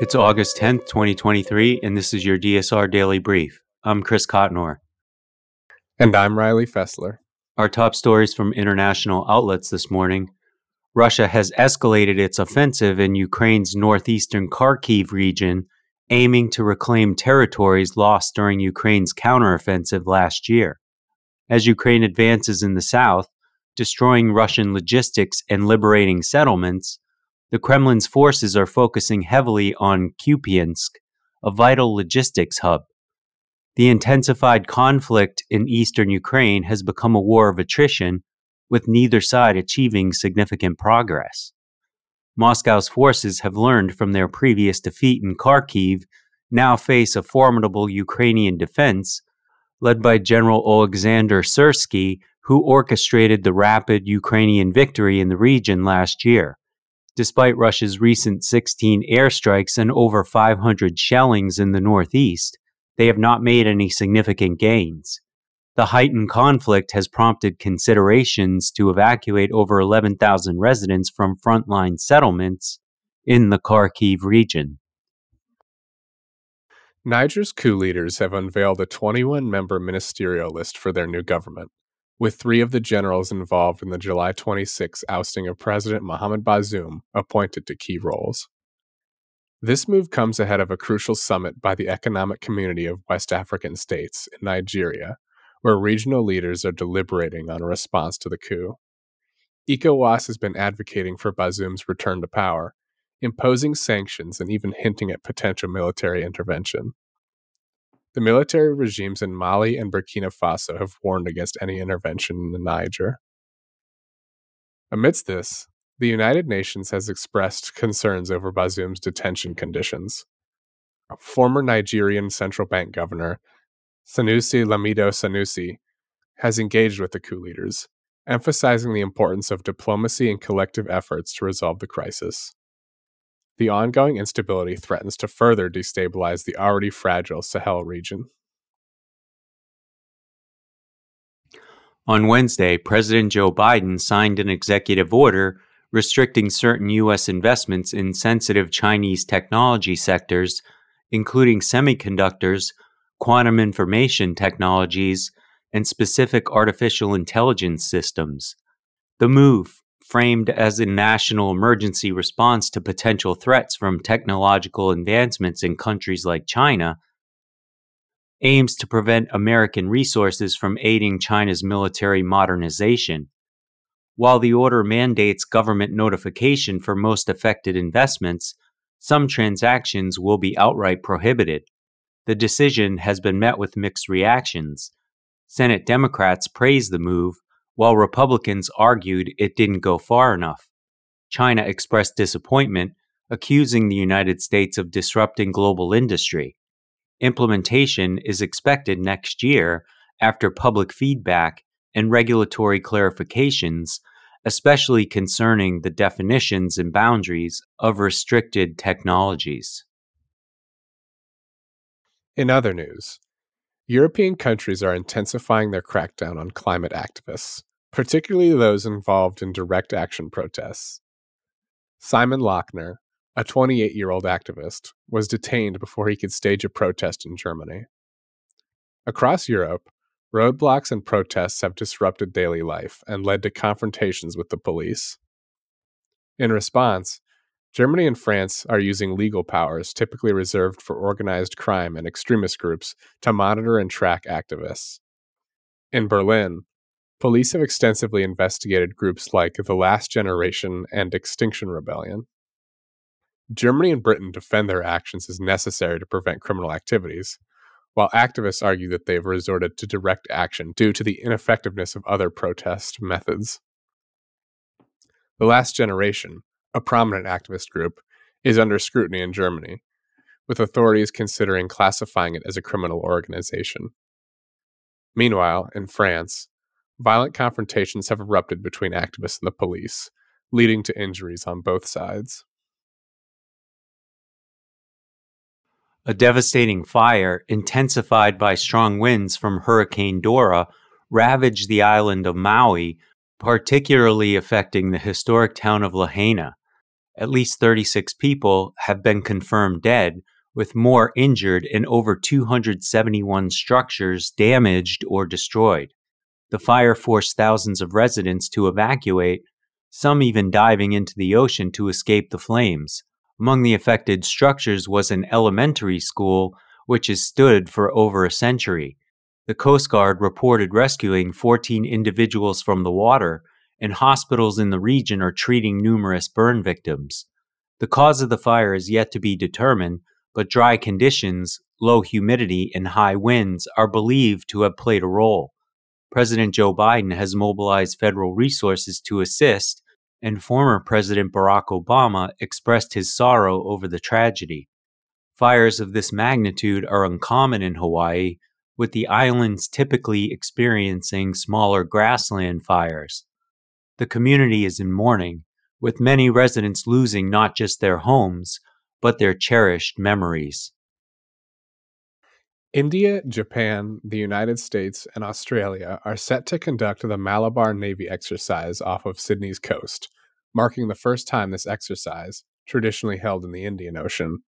It's August 10th, 2023, and this is your DSR Daily Brief. I'm Chris Kottnor. And I'm Riley Fessler. Our top stories from international outlets this morning. Russia has escalated its offensive in Ukraine's northeastern Kharkiv region, aiming to reclaim territories lost during Ukraine's counteroffensive last year. As Ukraine advances in the south, destroying Russian logistics and liberating settlements, the Kremlin's forces are focusing heavily on Kupiansk, a vital logistics hub. The intensified conflict in eastern Ukraine has become a war of attrition, with neither side achieving significant progress. Moscow's forces have learned from their previous defeat in Kharkiv, now face a formidable Ukrainian defense, led by General Oleksandr Syrsky, who orchestrated the rapid Ukrainian victory in the region last year. Despite Russia's recent 16 airstrikes and over 500 shellings in the northeast, they have not made any significant gains. The heightened conflict has prompted considerations to evacuate over 11,000 residents from frontline settlements in the Kharkiv region. Niger's coup leaders have unveiled a 21-member ministerial list for their new government, with three of the generals involved in the July 26 ousting of President Mohamed Bazoum appointed to key roles. This move comes ahead of a crucial summit by the Economic Community of West African States in Nigeria, where regional leaders are deliberating on a response to the coup. ECOWAS has been advocating for Bazoum's return to power, imposing sanctions and even hinting at potential military intervention. The military regimes in Mali and Burkina Faso have warned against any intervention in Niger. Amidst this, the United Nations has expressed concerns over Bazoum's detention conditions. Former Nigerian central bank governor Sanusi Lamido Sanusi has engaged with the coup leaders, emphasizing the importance of diplomacy and collective efforts to resolve the crisis. The ongoing instability threatens to further destabilize the already fragile Sahel region. On Wednesday, President Joe Biden signed an executive order restricting certain U.S. investments in sensitive Chinese technology sectors, including semiconductors, quantum information technologies, and specific artificial intelligence systems. The move, framed as a national emergency response to potential threats from technological advancements in countries like China, aims to prevent American resources from aiding China's military modernization. While the order mandates government notification for most affected investments, some transactions will be outright prohibited. The decision has been met with mixed reactions. Senate Democrats praised the move, while Republicans argued it didn't go far enough. China expressed disappointment, accusing the United States of disrupting global industry. Implementation is expected next year after public feedback and regulatory clarifications, especially concerning the definitions and boundaries of restricted technologies. In other news, European countries are intensifying their crackdown on climate activists, particularly those involved in direct action protests. Simon Lochner, a 28-year-old activist, was detained before he could stage a protest in Germany. Across Europe, Roadblocks and protests have disrupted daily life and led to confrontations with the police. In response, Germany and France are using legal powers typically reserved for organized crime and extremist groups to monitor and track activists. In Berlin, police have extensively investigated groups like the Last Generation and Extinction Rebellion. Germany and Britain defend their actions as necessary to prevent criminal activities, while activists argue that they've resorted to direct action due to the ineffectiveness of other protest methods. The Last Generation, a prominent activist group, is under scrutiny in Germany, with authorities considering classifying it as a criminal organization. Meanwhile, in France, violent confrontations have erupted between activists and the police, leading to injuries on both sides. A devastating fire, intensified by strong winds from Hurricane Dora, ravaged the island of Maui, particularly affecting the historic town of Lahaina. At least 36 people have been confirmed dead, with more injured and over 271 structures damaged or destroyed. The fire forced thousands of residents to evacuate, some even diving into the ocean to escape the flames. Among the affected structures was an elementary school, which has stood for over a century. The Coast Guard reported rescuing 14 individuals from the water, and hospitals in the region are treating numerous burn victims. The cause of the fire is yet to be determined, but dry conditions, low humidity, and high winds are believed to have played a role. President Joe Biden has mobilized federal resources to assist, and former President Barack Obama expressed his sorrow over the tragedy. Fires of this magnitude are uncommon in Hawaii, with the islands typically experiencing smaller grassland fires. The community is in mourning, with many residents losing not just their homes, but their cherished memories. India, Japan, the United States, and Australia are set to conduct the Malabar Navy exercise off of Sydney's coast, marking the first time this exercise, traditionally held in the Indian Ocean,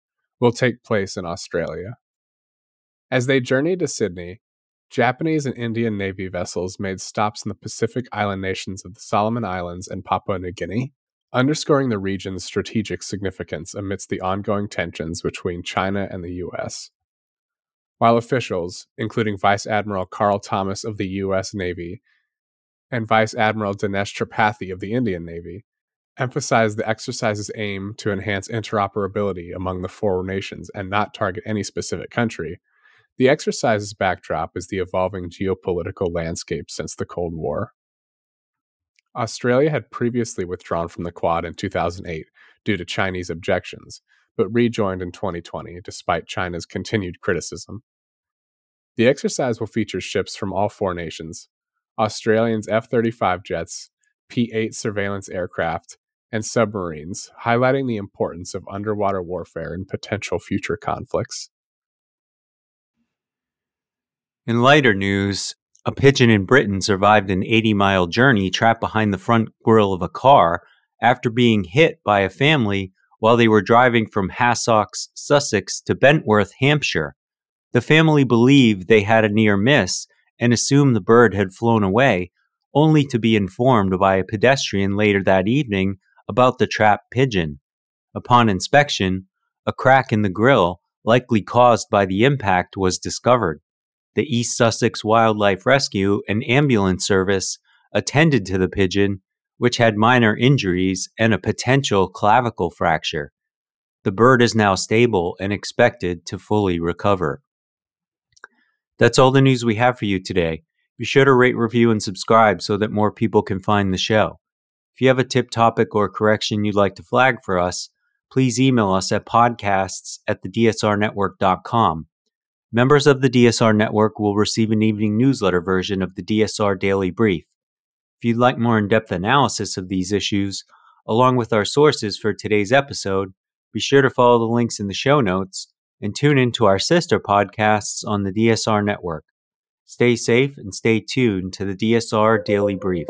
will take place in Australia. As they journeyed to Sydney, Japanese and Indian Navy vessels made stops in the Pacific island nations of the Solomon Islands and Papua New Guinea, underscoring the region's strategic significance amidst the ongoing tensions between China and the U.S. While officials, including Vice Admiral Carl Thomas of the U.S. Navy and Vice Admiral Dinesh Tripathi of the Indian Navy, emphasized the exercise's aim to enhance interoperability among the four nations and not target any specific country, the exercise's backdrop is the evolving geopolitical landscape since the Cold War. Australia had previously withdrawn from the Quad in 2008 due to Chinese objections, but rejoined in 2020 despite China's continued criticism. The exercise will feature ships from all four nations, Australians' F-35 jets, P-8 surveillance aircraft, and submarines, highlighting the importance of underwater warfare and potential future conflicts. In lighter news, a pigeon in Britain survived an 80-mile journey trapped behind the front grille of a car after being hit by a family while they were driving from Hassocks, Sussex to Bentworth, Hampshire. The family believed they had a near miss and assumed the bird had flown away, only to be informed by a pedestrian later that evening about the trapped pigeon. Upon inspection, a crack in the grille, likely caused by the impact, was discovered. The East Sussex Wildlife Rescue and Ambulance Service attended to the pigeon, which had minor injuries and a potential clavicle fracture. The bird is now stable and expected to fully recover. That's all the news we have for you today. Be sure to rate, review, and subscribe so that more people can find the show. If you have a tip, topic, or correction you'd like to flag for us, please email us at podcasts@thedsrnetwork.com. Members of the DSR Network will receive an evening newsletter version of the DSR Daily Brief. If you'd like more in-depth analysis of these issues, along with our sources for today's episode, be sure to follow the links in the show notes and tune into our sister podcasts on the DSR Network. Stay safe and stay tuned to the DSR Daily Brief.